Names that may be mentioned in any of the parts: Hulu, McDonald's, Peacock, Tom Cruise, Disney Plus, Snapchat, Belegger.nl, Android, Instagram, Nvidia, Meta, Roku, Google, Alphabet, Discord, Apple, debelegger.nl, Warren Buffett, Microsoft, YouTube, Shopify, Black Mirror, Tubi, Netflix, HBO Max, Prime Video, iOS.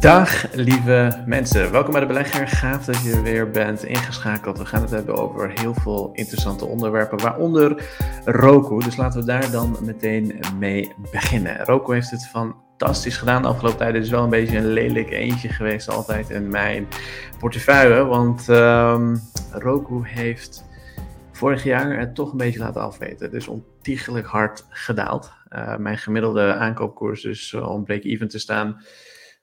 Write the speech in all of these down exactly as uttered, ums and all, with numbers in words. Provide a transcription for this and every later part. Dag lieve mensen, welkom bij de Belegger. Gaaf dat je weer bent ingeschakeld. We gaan het hebben over heel veel interessante onderwerpen, waaronder Roku. Dus laten we daar dan meteen mee beginnen. Roku heeft het fantastisch gedaan de afgelopen tijd. Het is wel een beetje een lelijk eentje geweest altijd in mijn portefeuille. Want um, Roku heeft vorig jaar het toch een beetje laten afweten. Dus ontiegelijk hard gedaald. Uh, mijn gemiddelde aankoopkoers, dus uh, om break-even te staan,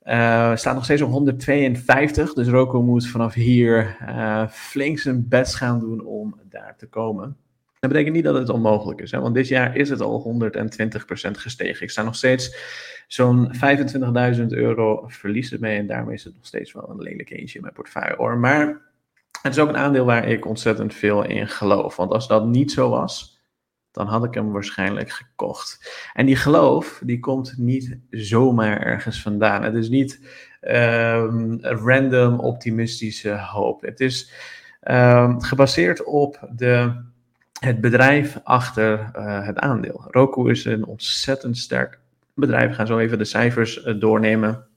Uh, staat nog steeds op honderdtweeënvijftig, dus Roku moet vanaf hier uh, flink zijn best gaan doen om daar te komen. Dat betekent niet dat het onmogelijk is, hè? Want dit jaar is het al honderdtwintig procent gestegen. Ik sta nog steeds zo'n vijfentwintigduizend euro verlies ermee en daarmee is het nog steeds wel een lelijk eentje in mijn portefeuille, hoor. Maar het is ook een aandeel waar ik ontzettend veel in geloof, want als dat niet zo was, dan had ik hem waarschijnlijk gekocht. En die geloof, die komt niet zomaar ergens vandaan. Het is niet um, random optimistische hoop. Het is um, gebaseerd op de, het bedrijf achter uh, het aandeel. Roku is een ontzettend sterk bedrijf. We gaan zo even de cijfers uh, doornemen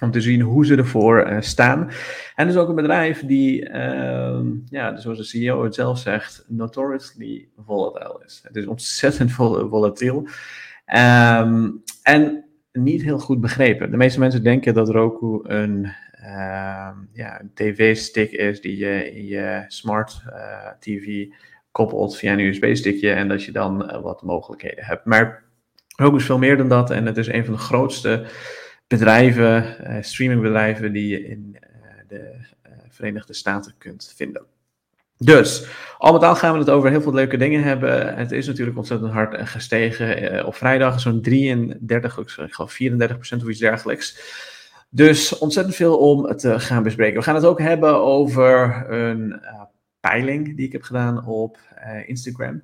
om te zien hoe ze ervoor uh, staan. En het is ook een bedrijf die, uh, ja, zoals de C E O het zelf zegt, notoriously volatile is. Het is ontzettend vol- volatiel. Um, en niet heel goed begrepen. De meeste mensen denken dat Roku een, uh, ja, een tv-stick is die je in je smart uh, tv koppelt via een U S B-stickje en dat je dan uh, wat mogelijkheden hebt. Maar Roku is veel meer dan dat en het is een van de grootste bedrijven, uh, streamingbedrijven die je in uh, de uh, Verenigde Staten kunt vinden. Dus, al met al gaan we het over heel veel leuke dingen hebben. Het is natuurlijk ontzettend hard gestegen uh, op vrijdag, zo'n drieëndertig, ik geloof vierendertig procent of iets dergelijks. Dus ontzettend veel om te gaan bespreken. We gaan het ook hebben over een uh, peiling die ik heb gedaan op uh, Instagram.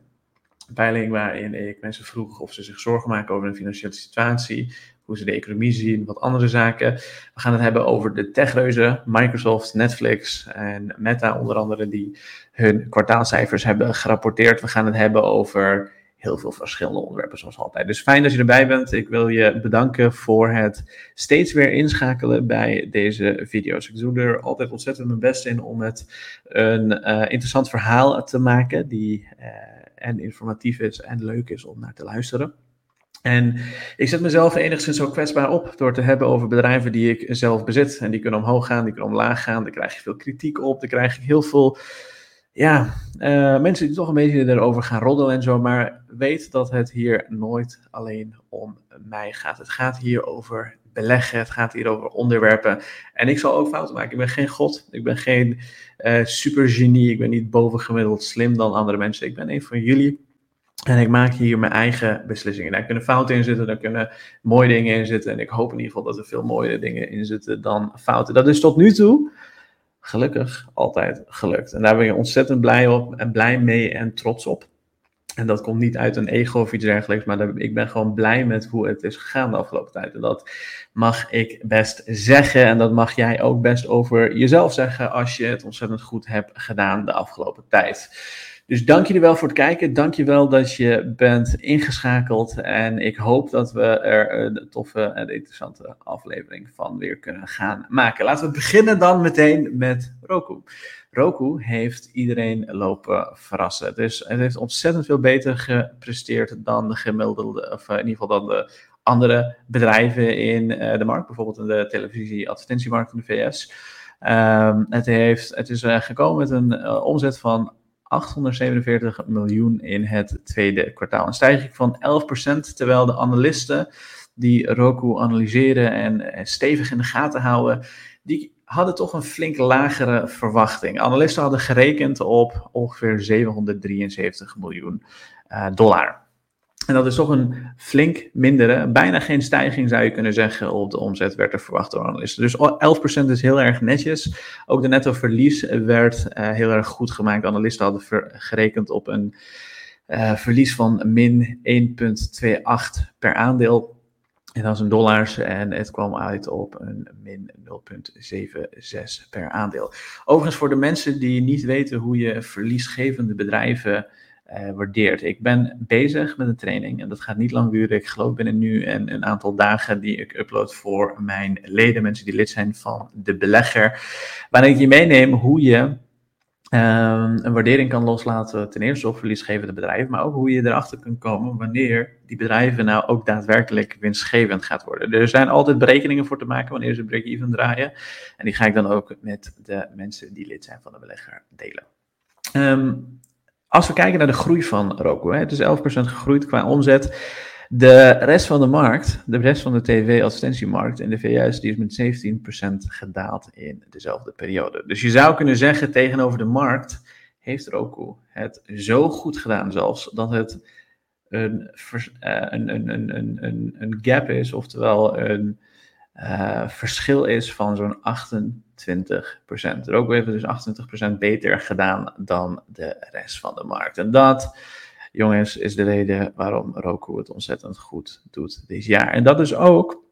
Een peiling waarin ik mensen vroeg of ze zich zorgen maken over hun financiële situatie, hoe ze de economie zien, wat andere zaken. We gaan het hebben over de techreuzen, Microsoft, Netflix en Meta onder andere, die hun kwartaalcijfers hebben gerapporteerd. We gaan het hebben over heel veel verschillende onderwerpen zoals altijd. Dus fijn dat je erbij bent. Ik wil je bedanken voor het steeds weer inschakelen bij deze video's. Ik doe er altijd ontzettend mijn best in om het een uh, interessant verhaal te maken die uh, en informatief is en leuk is om naar te luisteren. En ik zet mezelf enigszins zo kwetsbaar op door te hebben over bedrijven die ik zelf bezit. En die kunnen omhoog gaan, die kunnen omlaag gaan. Daar krijg je veel kritiek op. Daar krijg ik heel veel ja, uh, mensen die toch een beetje erover gaan roddelen en zo. Maar weet dat het hier nooit alleen om mij gaat. Het gaat hier over beleggen. Het gaat hier over onderwerpen. En ik zal ook fouten maken. Ik ben geen god. Ik ben geen uh, supergenie. Ik ben niet bovengemiddeld slim dan andere mensen. Ik ben een van jullie. En ik maak hier mijn eigen beslissingen. Daar kunnen fouten in zitten, daar kunnen mooie dingen in zitten. En ik hoop in ieder geval dat er veel mooiere dingen in zitten dan fouten. Dat is tot nu toe gelukkig altijd gelukt. En daar ben ik ontzettend blij op en blij mee en trots op. En dat komt niet uit een ego of iets dergelijks, maar dat, ik ben gewoon blij met hoe het is gegaan de afgelopen tijd. En dat mag ik best zeggen en dat mag jij ook best over jezelf zeggen als je het ontzettend goed hebt gedaan de afgelopen tijd. Dus dank jullie wel voor het kijken. Dank je wel dat je bent ingeschakeld. En ik hoop dat we er een toffe en interessante aflevering van weer kunnen gaan maken. Laten we beginnen dan meteen met Roku. Roku heeft iedereen lopen verrassen. Dus het heeft ontzettend veel beter gepresteerd dan de gemiddelde, of in ieder geval dan de andere bedrijven in de markt. Bijvoorbeeld in de televisie-advertentiemarkt in de V S. Um, het, heeft, het is uh, gekomen met een uh, omzet van achthonderdzevenenveertig miljoen in het tweede kwartaal. Een stijging van elf procent, terwijl de analisten die Roku analyseren en stevig in de gaten houden, die hadden toch een flink lagere verwachting. Analisten hadden gerekend op ongeveer zevenhonderddrieënzeventig miljoen uh, dollar. En dat is toch een flink mindere, bijna geen stijging zou je kunnen zeggen op de omzet werd er verwacht door analisten. Dus elf procent is heel erg netjes. Ook de netto verlies werd uh, heel erg goed gemaakt. De analisten hadden ver- gerekend op een uh, verlies van min één komma achtentweeëntwintig per aandeel. En dat is in dollars en het kwam uit op een min nul komma zevenenzestig per aandeel. Overigens voor de mensen die niet weten hoe je verliesgevende bedrijven uh, waardeert. Ik ben bezig met een training en dat gaat niet lang duren. Ik geloof binnen nu een, een aantal dagen die ik upload voor mijn leden, mensen die lid zijn van De Belegger, waarin ik je meeneem hoe je Um, een waardering kan loslaten ten eerste op verliesgevende bedrijven, maar ook hoe je erachter kunt komen wanneer die bedrijven nou ook daadwerkelijk winstgevend gaat worden. Er zijn altijd berekeningen voor te maken wanneer ze break-even draaien en die ga ik dan ook met de mensen die lid zijn van De Belegger delen. Um, als we kijken naar de groei van Roku, hè, het is elf procent gegroeid qua omzet. De rest van de markt, de rest van de tv-advertentiemarkt in de V S, die is met zeventien procent gedaald in dezelfde periode. Dus je zou kunnen zeggen, tegenover de markt heeft Roku het zo goed gedaan zelfs, dat het een, een, een, een, een, een gap is, oftewel een uh, verschil is van zo'n achtentwintig procent. Roku heeft het dus achtentwintig procent beter gedaan dan de rest van de markt. En dat, jongens, is de reden waarom Roku het ontzettend goed doet dit jaar. En dat is ook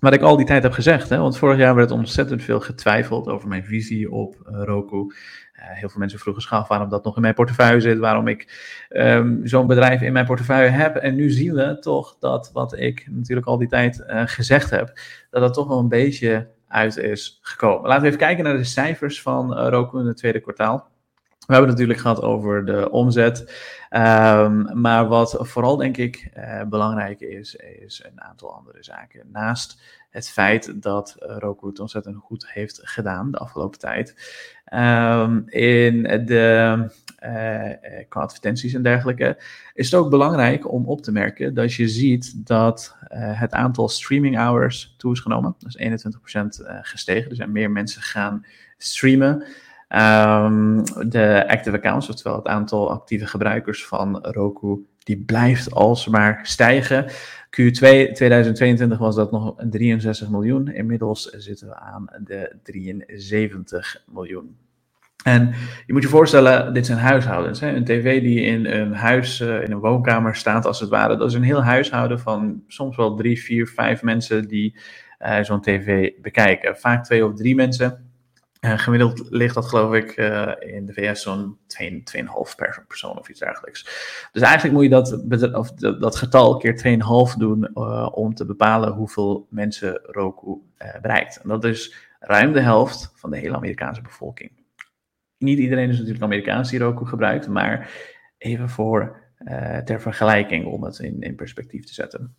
wat ik al die tijd heb gezegd. Hè? Want vorig jaar werd ontzettend veel getwijfeld over mijn visie op Roku. Uh, heel veel mensen vroegen zich af waarom dat nog in mijn portefeuille zit. Waarom ik um, zo'n bedrijf in mijn portefeuille heb. En nu zien we toch dat wat ik natuurlijk al die tijd uh, gezegd heb, dat dat toch wel een beetje uit is gekomen. Laten we even kijken naar de cijfers van uh, Roku in het tweede kwartaal. We hebben het natuurlijk gehad over de omzet, um, maar wat vooral denk ik uh, belangrijk is, is een aantal andere zaken. Naast het feit dat Roku het ontzettend goed heeft gedaan de afgelopen tijd, um, in de, uh, qua advertenties en dergelijke, is het ook belangrijk om op te merken dat je ziet dat uh, het aantal streaming hours toe is genomen. Dat is eenentwintig procent gestegen, er zijn meer mensen gaan streamen. Um, de active accounts, oftewel het aantal actieve gebruikers van Roku, die blijft alsmaar stijgen. Q twee tweeduizend tweeëntwintig was dat nog drieënzestig miljoen. Inmiddels zitten we aan de drieënzeventig miljoen. En je moet je voorstellen, dit zijn huishoudens. Hè? Een tv die in een huis, uh, in een woonkamer staat als het ware. Dat is een heel huishouden van soms wel drie, vier, vijf mensen die uh, zo'n tv bekijken. Vaak twee of drie mensen. Uh, gemiddeld ligt dat geloof ik uh, in de V S zo'n twee komma vijf per persoon of iets dergelijks. Dus eigenlijk moet je dat, bedre- of de, dat getal keer twee komma vijf doen uh, om te bepalen hoeveel mensen Roku uh, bereikt. En dat is ruim de helft van de hele Amerikaanse bevolking. Niet iedereen is natuurlijk Amerikaans die Roku gebruikt, maar even voor uh, ter vergelijking om het in, in perspectief te zetten.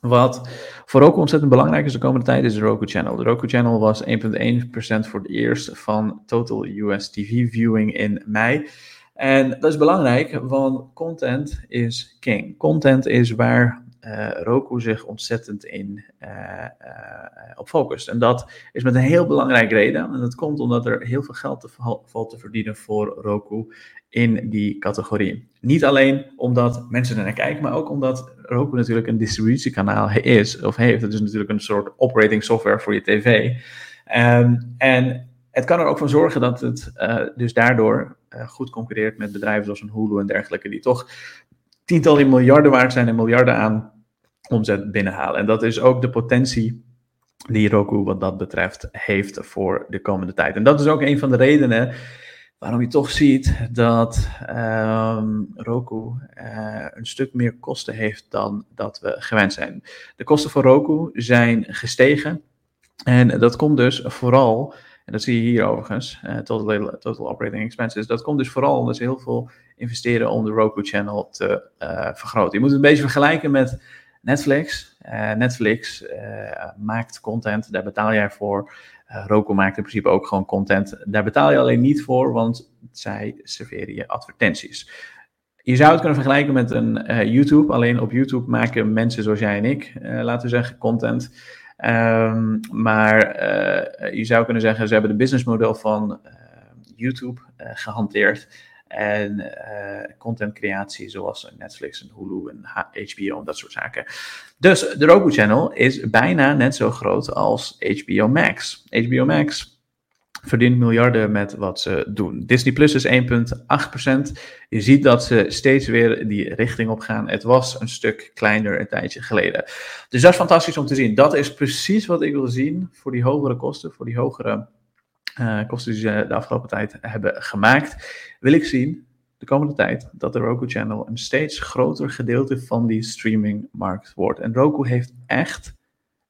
Wat voor Roku ontzettend belangrijk is de komende tijd is de Roku Channel. De Roku Channel was één komma één procent voor het eerst van total U S T V viewing in mei. En dat is belangrijk, want content is king. Content is waar uh, Roku zich ontzettend in uh, uh, op focust. En dat is met een heel belangrijke reden. En dat komt omdat er heel veel geld te val- valt te verdienen voor Roku in die categorie. Niet alleen omdat mensen er naar kijken, maar ook omdat Roku natuurlijk een distributiekanaal is of heeft. Het is natuurlijk een soort operating software voor je tv. Um, en het kan er ook voor zorgen dat het uh, dus daardoor uh, goed concurreert met bedrijven zoals een Hulu en dergelijke, die toch tientallen miljarden waard zijn en miljarden aan omzet binnenhalen. En dat is ook de potentie die Roku wat dat betreft heeft voor de komende tijd. En dat is ook een van de redenen waarom je toch ziet dat um, Roku uh, een stuk meer kosten heeft dan dat we gewend zijn. De kosten voor Roku zijn gestegen. En dat komt dus vooral, en dat zie je hier overigens, uh, total, total operating expenses. Dat komt dus vooral omdat ze heel veel investeren om de Roku Channel te uh, vergroten. Je moet het een beetje vergelijken met Netflix. Uh, Netflix uh, maakt content, daar betaal jij voor. Uh, Roku maakt in principe ook gewoon content. Daar betaal je alleen niet voor, want zij serveren je advertenties. Je zou het kunnen vergelijken met een uh, YouTube. Alleen op YouTube maken mensen zoals jij en ik, uh, laten we zeggen, content. Um, maar uh, je zou kunnen zeggen, ze hebben het businessmodel van uh, YouTube uh, gehanteerd. En uh, contentcreatie zoals Netflix en Hulu en H B O en dat soort zaken. Dus de Roku Channel is bijna net zo groot als H B O Max. H B O Max verdient miljarden met wat ze doen. Disney Plus is één komma acht procent. Je ziet dat ze steeds weer die richting op gaan. Het was een stuk kleiner een tijdje geleden. Dus dat is fantastisch om te zien. Dat is precies wat ik wil zien voor die hogere kosten, voor die hogere Uh, kosten die ze de afgelopen tijd hebben gemaakt, wil ik zien de komende tijd dat de Roku-channel een steeds groter gedeelte van die streamingmarkt wordt. En Roku heeft echt,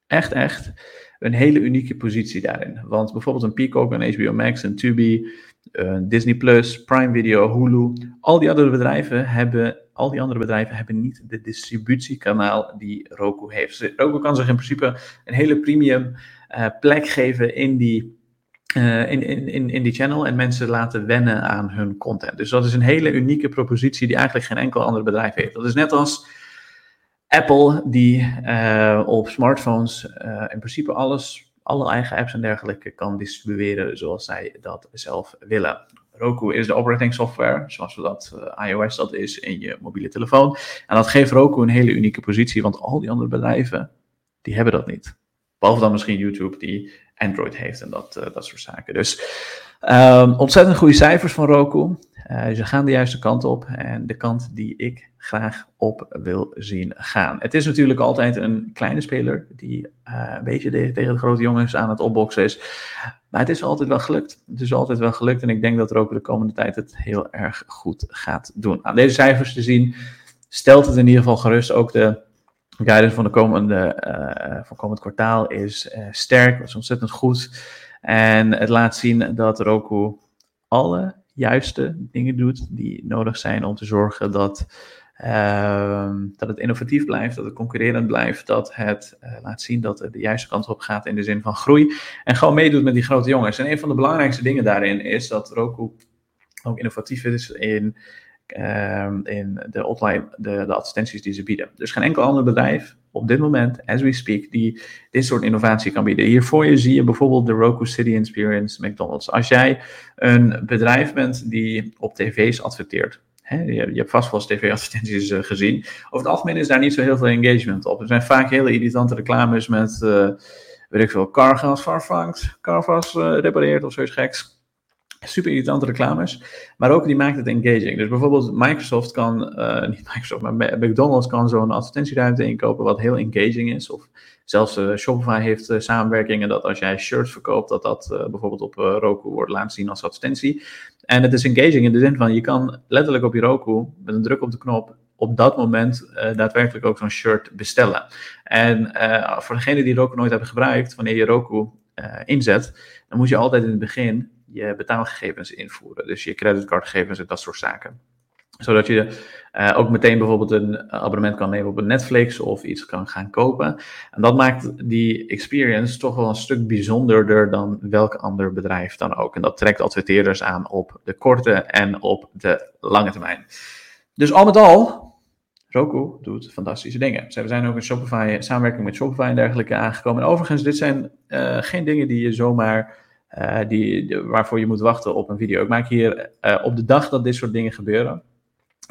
echt, echt een hele unieke positie daarin. Want bijvoorbeeld een Peacock, een H B O Max, een Tubi, een Disney Plus, Prime Video, Hulu. Al die andere bedrijven hebben, al die andere bedrijven hebben niet de distributiekanaal die Roku heeft. Roku kan zich in principe een hele premium uh, plek geven in die... Uh, in, in, in die channel en mensen laten wennen aan hun content. Dus dat is een hele unieke propositie die eigenlijk geen enkel ander bedrijf heeft. Dat is net als Apple die uh, op smartphones uh, in principe alles, alle eigen apps en dergelijke kan distribueren zoals zij dat zelf willen. Roku is de operating software, zoals dat uh, iOS dat is in je mobiele telefoon. En dat geeft Roku een hele unieke positie, want al die andere bedrijven, die hebben dat niet. Behalve dan misschien YouTube die Android heeft en dat, uh, dat soort zaken. Dus um, ontzettend goede cijfers van Roku. Uh, ze gaan de juiste kant op en de kant die ik graag op wil zien gaan. Het is natuurlijk altijd een kleine speler die uh, een beetje de, tegen de grote jongens aan het opboksen is. Maar het is altijd wel gelukt. Het is altijd wel gelukt en ik denk dat Roku de komende tijd het heel erg goed gaat doen. Aan deze cijfers te zien stelt het in ieder geval gerust ook de... De guidance van de komende, uh, van komend kwartaal is uh, sterk, was ontzettend goed. En het laat zien dat Roku alle juiste dingen doet die nodig zijn om te zorgen dat, uh, dat het innovatief blijft, dat het concurrerend blijft, dat het uh, laat zien dat het de juiste kant op gaat in de zin van groei en gewoon meedoet met die grote jongens. En een van de belangrijkste dingen daarin is dat Roku ook innovatief is in... Um, in de, online, de, de advertenties die ze bieden. Dus geen enkel ander bedrijf op dit moment, as we speak, die dit soort innovatie kan bieden. Hiervoor je zie je bijvoorbeeld de Roku City Experience McDonald's. Als jij een bedrijf bent die op tv's adverteert, hè, je, je hebt vast wel eens tv-advertenties uh, gezien, over het algemeen is daar niet zo heel veel engagement op. Er zijn vaak hele irritante reclames met, uh, weet ik veel, cargas vervangt, cargas uh, repareert of zoiets geks. Super irritante reclames, maar ook die maakt het engaging. Dus bijvoorbeeld Microsoft kan, uh, niet Microsoft, maar McDonald's kan zo'n advertentieruimte inkopen wat heel engaging is. Of zelfs uh, Shopify heeft uh, samenwerkingen dat als jij shirts verkoopt, dat dat uh, bijvoorbeeld op uh, Roku wordt laten zien als advertentie. En het is engaging in de zin van, je kan letterlijk op je Roku, met een druk op de knop, op dat moment uh, daadwerkelijk ook zo'n shirt bestellen. En uh, voor degenen die Roku nooit hebben gebruikt, wanneer je Roku uh, inzet, dan moet je altijd in het begin je betaalgegevens invoeren, dus je creditcardgegevens en dat soort zaken. Zodat je uh, ook meteen bijvoorbeeld een abonnement kan nemen op een Netflix of iets kan gaan kopen. En dat maakt die experience toch wel een stuk bijzonderder dan welk ander bedrijf dan ook. En dat trekt adverteerders aan op de korte en op de lange termijn. Dus al met al, Roku doet fantastische dingen. We zijn ook in Shopify, samenwerking met Shopify en dergelijke aangekomen. En overigens, dit zijn uh, geen dingen die je zomaar... Uh, die, de, waarvoor je moet wachten op een video. Ik maak hier uh, op de dag dat dit soort dingen gebeuren,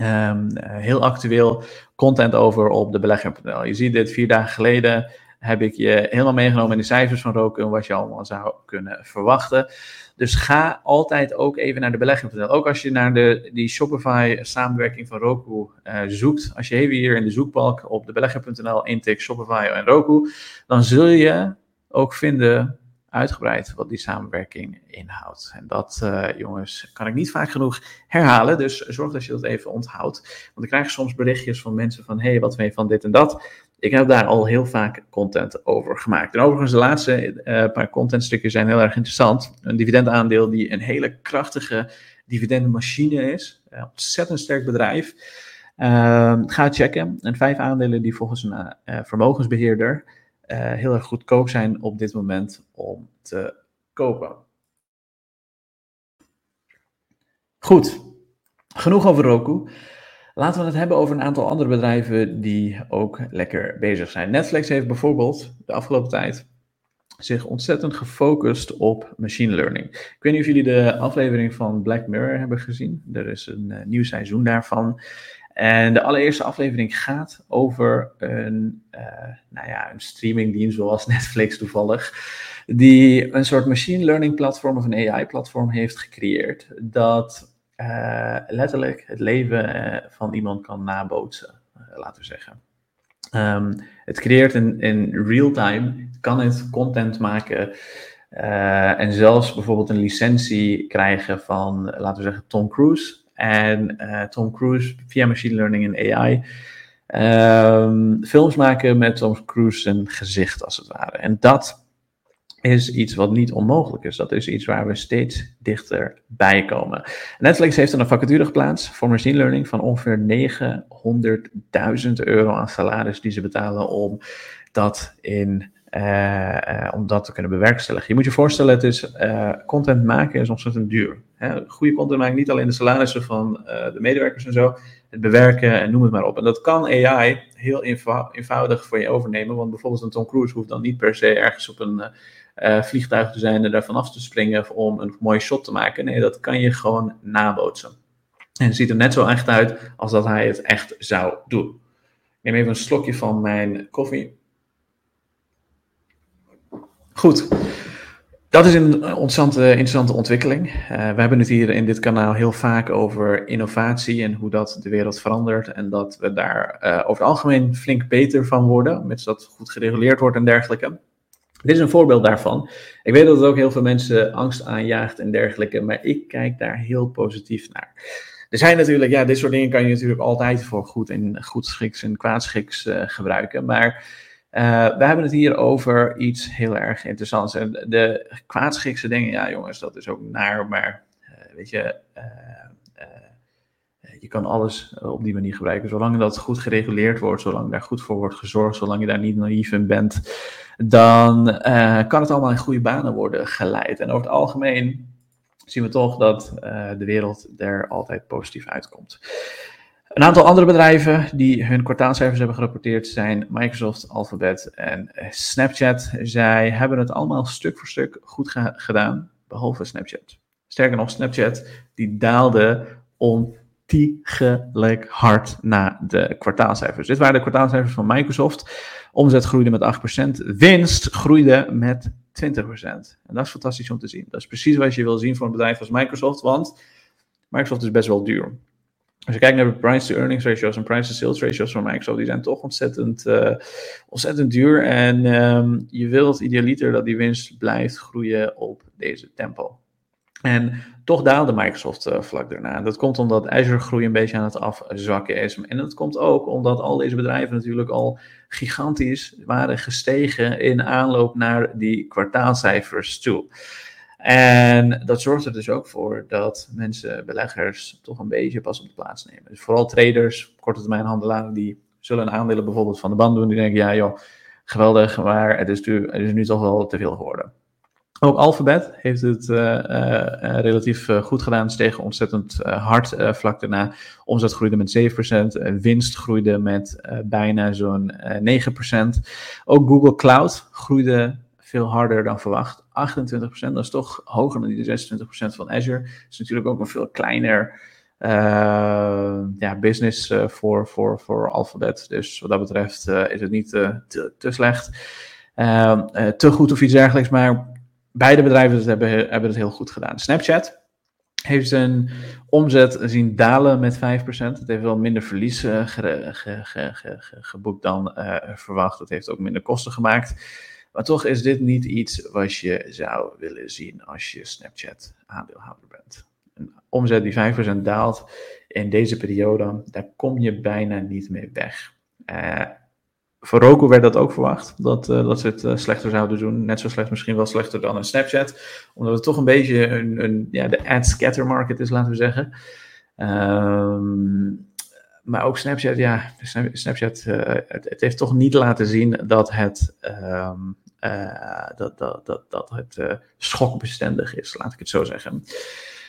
um, uh, heel actueel content over op de Belegger punt n l. Je ziet dit, vier dagen geleden heb ik je helemaal meegenomen in de cijfers van Roku en wat je allemaal zou kunnen verwachten. Dus ga altijd ook even naar de Belegger punt n l. Ook als je naar de, die Shopify samenwerking van Roku uh, zoekt, als je even hier in de zoekbalk op de Belegger punt n l intikt Shopify en Roku, dan zul je ook vinden uitgebreid wat die samenwerking inhoudt. En dat, uh, jongens, kan ik niet vaak genoeg herhalen, dus zorg dat je dat even onthoudt. Want ik krijg soms berichtjes van mensen van, hé, hey, wat vind je van dit en dat? Ik heb daar al heel vaak content over gemaakt. En overigens, de laatste uh, paar contentstukken zijn heel erg interessant. Een dividendaandeel die een hele krachtige dividendenmachine is. Een ontzettend sterk bedrijf. Uh, ga checken. En vijf aandelen die volgens een uh, vermogensbeheerder Uh, heel erg goedkoop zijn op dit moment om te kopen. Goed, genoeg over Roku. Laten we het hebben over een aantal andere bedrijven die ook lekker bezig zijn. Netflix heeft bijvoorbeeld de afgelopen tijd zich ontzettend gefocust op machine learning. Ik weet niet of jullie de aflevering van Black Mirror hebben gezien. Er is een uh, nieuw seizoen daarvan. En de allereerste aflevering gaat over een, uh, nou ja, een streamingdienst zoals Netflix toevallig, die een soort machine learning platform of een A I platform heeft gecreëerd dat uh, letterlijk het leven uh, van iemand kan nabootsen, uh, laten we zeggen. Um, het creëert in, in real time, kan het content maken uh, en zelfs bijvoorbeeld een licentie krijgen van, laten we zeggen, Tom Cruise. en uh, Tom Cruise via machine learning en A I um, films maken met Tom Cruise zijn gezicht als het ware. En dat is iets wat niet onmogelijk is. Dat is iets waar we steeds dichterbij komen. Netflix heeft een vacature geplaatst voor machine learning van ongeveer negenhonderdduizend euro aan salaris die ze betalen om dat in... Uh, uh, om dat te kunnen bewerkstelligen. Je moet je voorstellen, het is, uh, content maken is ontzettend duur. Hè? Goede content maken, niet alleen de salarissen van uh, de medewerkers en zo, het bewerken en noem het maar op. En dat kan A I heel eenvou- eenvoudig voor je overnemen, want bijvoorbeeld een Tom Cruise hoeft dan niet per se ergens op een uh, vliegtuig te zijn en daarvan af te springen om een mooi shot te maken. Nee, dat kan je gewoon nabootsen. En het ziet er net zo echt uit als dat hij het echt zou doen. Ik neem even een slokje van mijn koffie. Goed, dat is een interessante, interessante ontwikkeling. Uh, we hebben het hier in dit kanaal heel vaak over innovatie en hoe dat de wereld verandert. En dat we daar uh, over het algemeen flink beter van worden, mits dat goed gereguleerd wordt en dergelijke. Dit is een voorbeeld daarvan. Ik weet dat het ook heel veel mensen angst aanjaagt en dergelijke, maar ik kijk daar heel positief naar. Er zijn natuurlijk, ja, dit soort dingen kan je natuurlijk altijd voor goed en goedschiks en kwaadschiks uh, gebruiken, maar... Uh, we hebben het hier over iets heel erg interessants. En de kwaadschikse dingen, ja jongens, dat is ook naar, maar uh, weet je, uh, uh, je kan alles op die manier gebruiken. Zolang dat goed gereguleerd wordt, zolang daar goed voor wordt gezorgd, zolang je daar niet naïef in bent, dan uh, kan het allemaal in goede banen worden geleid. En over het algemeen zien we toch dat uh, de wereld er altijd positief uitkomt. Een aantal andere bedrijven die hun kwartaalcijfers hebben gerapporteerd zijn Microsoft, Alphabet en Snapchat. Zij hebben het allemaal stuk voor stuk goed ge- gedaan, behalve Snapchat. Sterker nog, Snapchat die daalde ontiegelijk hard na de kwartaalcijfers. Dit waren de kwartaalcijfers van Microsoft. Omzet groeide met acht procent, winst groeide met twintig procent. En dat is fantastisch om te zien. Dat is precies wat je wil zien voor een bedrijf als Microsoft, want Microsoft is best wel duur. Als je kijkt naar de price-to-earnings ratios en price-to-sales ratios van Microsoft, die zijn toch ontzettend, uh, ontzettend duur. En um, je wilt idealiter dat die winst blijft groeien op deze tempo. En toch daalde Microsoft uh, vlak daarna. Dat komt omdat Azure groei een beetje aan het afzwakken is. En dat komt ook omdat al deze bedrijven natuurlijk al gigantisch waren gestegen in aanloop naar die kwartaalcijfers toe. En dat zorgt er dus ook voor dat mensen, beleggers, toch een beetje pas op de plaats nemen. Dus vooral traders, korte termijn handelaren, die zullen aandelen bijvoorbeeld van de band doen. Die denken, ja joh, geweldig, maar het is nu, het is nu toch wel te veel geworden. Ook Alphabet heeft het uh, uh, relatief uh, goed gedaan, steeg ontzettend uh, hard uh, vlak daarna. Omzet groeide met zeven procent, uh, winst groeide met uh, bijna zo'n uh, negen procent. Ook Google Cloud groeide veel harder dan verwacht. achtentwintig procent, dat is toch hoger dan die zesentwintig procent van Azure. Dat is natuurlijk ook een veel kleiner uh, ja, business uh, voor, voor, voor Alphabet. Dus wat dat betreft uh, is het niet uh, te, te slecht, uh, uh, te goed of iets dergelijks. Maar beide bedrijven hebben, hebben het heel goed gedaan. Snapchat heeft zijn omzet zien dalen met vijf procent. Het heeft wel minder verlies uh, ge, ge, ge, ge, ge, geboekt dan uh, verwacht. Het heeft ook minder kosten gemaakt. Maar toch is dit niet iets wat je zou willen zien als je Snapchat aandeelhouder bent. Een omzet die vijf procent daalt in deze periode, daar kom je bijna niet mee weg. Uh, voor Roku werd dat ook verwacht, dat, uh, dat ze het uh, slechter zouden doen. Net zo slecht, misschien wel slechter dan een Snapchat. Omdat het toch een beetje een, een, ja, de ad scatter market is, laten we zeggen. Um, maar ook Snapchat, ja, Snapchat, uh, het, het heeft toch niet laten zien dat het... Um, Uh, dat, dat, dat, dat het uh, schokbestendig is, laat ik het zo zeggen.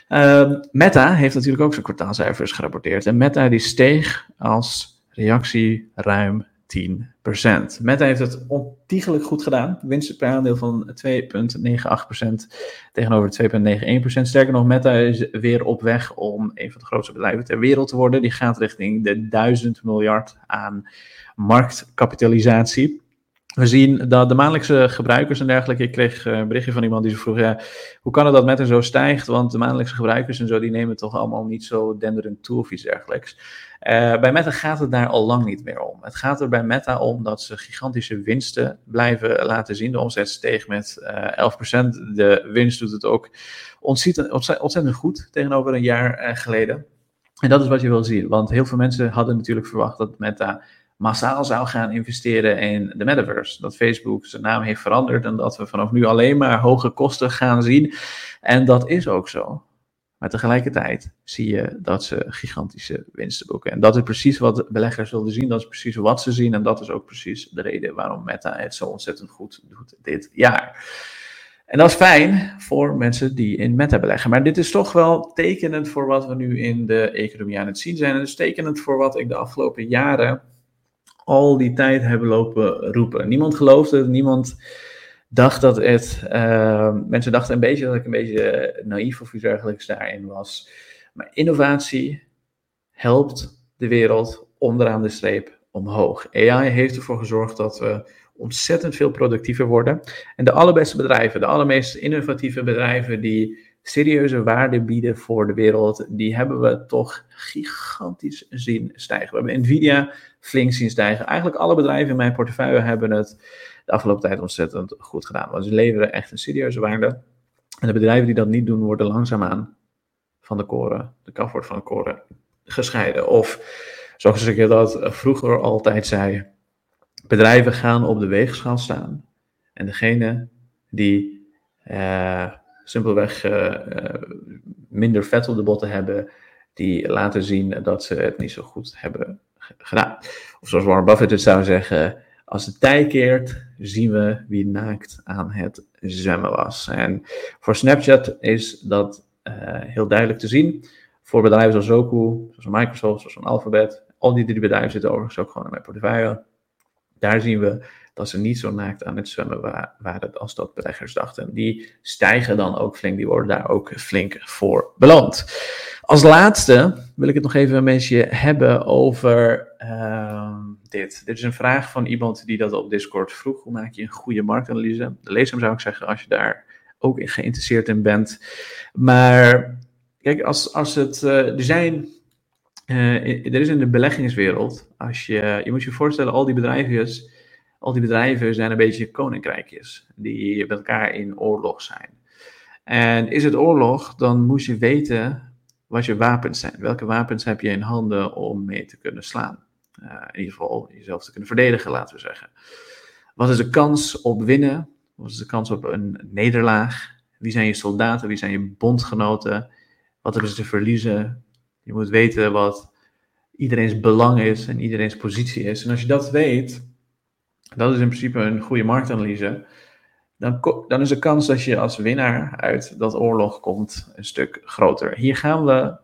Uh, Meta heeft natuurlijk ook zijn kwartaalcijfers gerapporteerd. En Meta die steeg als reactie ruim tien procent. Meta heeft het ontiegelijk goed gedaan. Winst per aandeel van twee komma negen acht procent tegenover twee komma negen een procent. Sterker nog, Meta is weer op weg om een van de grootste bedrijven ter wereld te worden. Die gaat richting de duizend miljard aan marktkapitalisatie. We zien dat de maandelijkse gebruikers en dergelijke... Ik kreeg een berichtje van iemand die zo vroeg... Ja, hoe kan het dat Meta zo stijgt? Want de maandelijkse gebruikers en zo... die nemen het toch allemaal niet zo denderend toe of iets dergelijks. Uh, bij Meta gaat het daar al lang niet meer om. Het gaat er bij Meta om dat ze gigantische winsten blijven laten zien. De omzet steeg met uh, elf procent. De winst doet het ook ontzettend, ontzettend goed tegenover een jaar uh, geleden. En dat is wat je wil zien. Want heel veel mensen hadden natuurlijk verwacht dat Meta massaal zou gaan investeren in de metaverse. Dat Facebook zijn naam heeft veranderd en dat we vanaf nu alleen maar hoge kosten gaan zien. En dat is ook zo. Maar tegelijkertijd zie je dat ze gigantische winsten boeken. En dat is precies wat beleggers wilden zien. Dat is precies wat ze zien. En dat is ook precies de reden waarom Meta het zo ontzettend goed doet dit jaar. En dat is fijn voor mensen die in Meta beleggen. Maar dit is toch wel tekenend voor wat we nu in de economie aan het zien zijn. En dus tekenend voor wat ik de afgelopen jaren al die tijd hebben lopen roepen. Niemand geloofde het, niemand dacht dat het... Uh, mensen dachten een beetje dat ik een beetje naïef of iets dergelijks daarin was. Maar innovatie helpt de wereld onderaan de streep omhoog. A I heeft ervoor gezorgd dat we ontzettend veel productiever worden. En de allerbeste bedrijven, de allermeest innovatieve bedrijven die serieuze waarde bieden voor de wereld, die hebben we toch gigantisch zien stijgen. We hebben Nvidia flink zien stijgen. Eigenlijk alle bedrijven in mijn portefeuille hebben het de afgelopen tijd ontzettend goed gedaan. Want ze leveren echt een serieuze waarde. En de bedrijven die dat niet doen, worden langzaamaan van de koren, de kaf wordt van de koren gescheiden. Of zoals ik dat vroeger altijd zei, bedrijven gaan op de weegschaal staan. En degene die uh, simpelweg uh, uh, minder vet op de botten hebben, die laten zien dat ze het niet zo goed hebben g- gedaan. Of zoals Warren Buffett het zou zeggen, als de tij keert, zien we wie naakt aan het zwemmen was. En voor Snapchat is dat uh, heel duidelijk te zien. Voor bedrijven zoals Roku, zoals Microsoft, zoals Alphabet, al die drie bedrijven zitten overigens ook gewoon in mijn portefeuille. Daar zien we dat ze niet zo naakt aan het zwemmen wa- waren als dat beleggers dachten. Die stijgen dan ook flink, die worden daar ook flink voor beloond. Als laatste wil ik het nog even een beetje hebben over uh, dit. Dit is een vraag van iemand die dat op Discord vroeg. Hoe maak je een goede marktanalyse? Lees hem, zou ik zeggen, als je daar ook geïnteresseerd in bent. Maar kijk, als, als het uh, er zijn... Uh, er is in de beleggingswereld, als je, je moet je voorstellen, al die bedrijven, al die bedrijven zijn een beetje koninkrijkjes, die met elkaar in oorlog zijn. En is het oorlog, dan moet je weten wat je wapens zijn. Welke wapens heb je in handen om mee te kunnen slaan? Uh, in ieder geval jezelf te kunnen verdedigen, laten we zeggen. Wat is de kans op winnen? Wat is de kans op een nederlaag? Wie zijn je soldaten? Wie zijn je bondgenoten? Wat hebben ze te verliezen? Je moet weten wat iedereen's belang is en iedereen's positie is. En als je dat weet, dat is in principe een goede marktanalyse, dan, ko- dan is de kans dat je als winnaar uit dat oorlog komt een stuk groter. Hier gaan we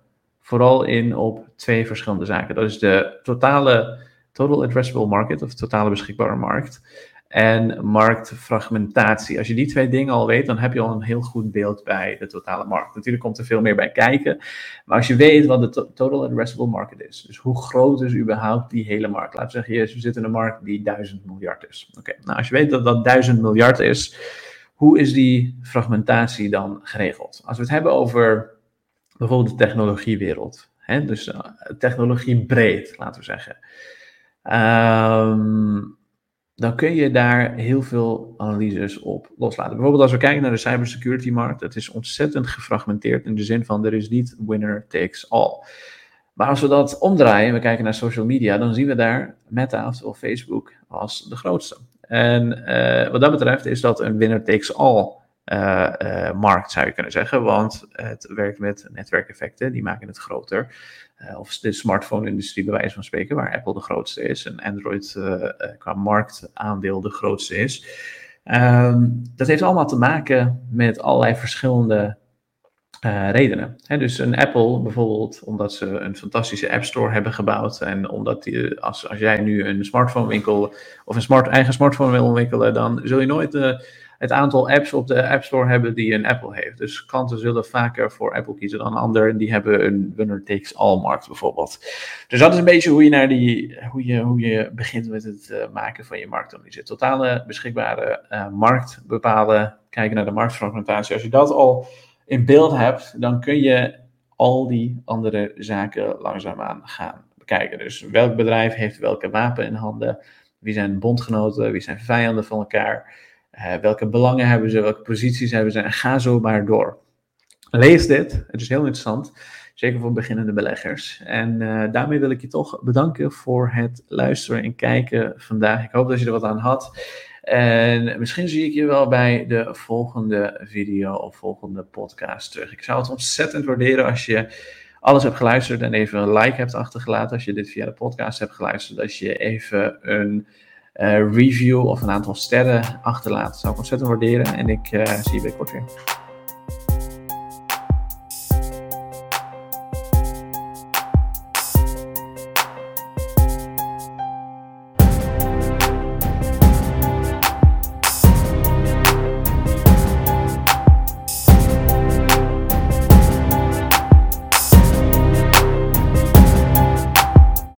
vooral in op twee verschillende zaken. Dat is de totale total addressable market, of totale beschikbare markt, en marktfragmentatie. Als je die twee dingen al weet, dan heb je al een heel goed beeld bij de totale markt. Natuurlijk komt er veel meer bij kijken, maar als je weet wat de to- total addressable market is, dus hoe groot is überhaupt die hele markt? Laten we zeggen, je zit in een markt die duizend miljard is. Oké, okay. Nou, als je weet dat dat duizend miljard is, hoe is die fragmentatie dan geregeld? Als we het hebben over bijvoorbeeld de technologiewereld, hè? Dus uh, technologie breed, laten we zeggen. Ehm... Um, dan kun je daar heel veel analyses op loslaten. Bijvoorbeeld als we kijken naar de cybersecurity markt, dat is ontzettend gefragmenteerd in de zin van er is niet winner takes all. Maar als we dat omdraaien en we kijken naar social media, dan zien we daar Meta of Facebook als de grootste. En uh, wat dat betreft is dat een winner takes all uh, uh, markt, zou je kunnen zeggen, want het werkt met netwerkeffecten, die maken het groter. Uh, of de smartphone-industrie, bij wijze van spreken, waar Apple de grootste is en Android uh, uh, qua marktaandeel de grootste is. Um, dat heeft allemaal te maken met allerlei verschillende uh, redenen. He, dus een Apple bijvoorbeeld, omdat ze een fantastische App Store hebben gebouwd en omdat die, als, als jij nu een smartphone winkel of een smart, eigen smartphone wil ontwikkelen, dan zul je nooit uh, het aantal apps op de App Store hebben die een Apple heeft. Dus klanten zullen vaker voor Apple kiezen dan anderen. En die hebben een winner-takes-all-markt bijvoorbeeld. Dus dat is een beetje hoe je, naar die, hoe je, hoe je begint met het uh, maken van je marktanalyse. Totale beschikbare uh, markt bepalen. Kijken naar de marktfragmentatie. Als je dat al in beeld hebt, dan kun je al die andere zaken langzaamaan gaan bekijken. Dus welk bedrijf heeft welke wapen in handen? Wie zijn bondgenoten? Wie zijn vijanden van elkaar? Uh, welke belangen hebben ze, welke posities hebben ze, en ga zo maar door. Lees dit, het is heel interessant. Zeker voor beginnende beleggers. En uh, daarmee wil ik je toch bedanken voor het luisteren en kijken vandaag. Ik hoop dat je er wat aan had. En misschien zie ik je wel bij de volgende video of volgende podcast terug. Ik zou het ontzettend waarderen als je alles hebt geluisterd en even een like hebt achtergelaten. Als je dit via de podcast hebt geluisterd, als je even een uh, review of een aantal sterren achterlaat. Dat zou ik ontzettend waarderen en ik uh, zie je binnenkort weer.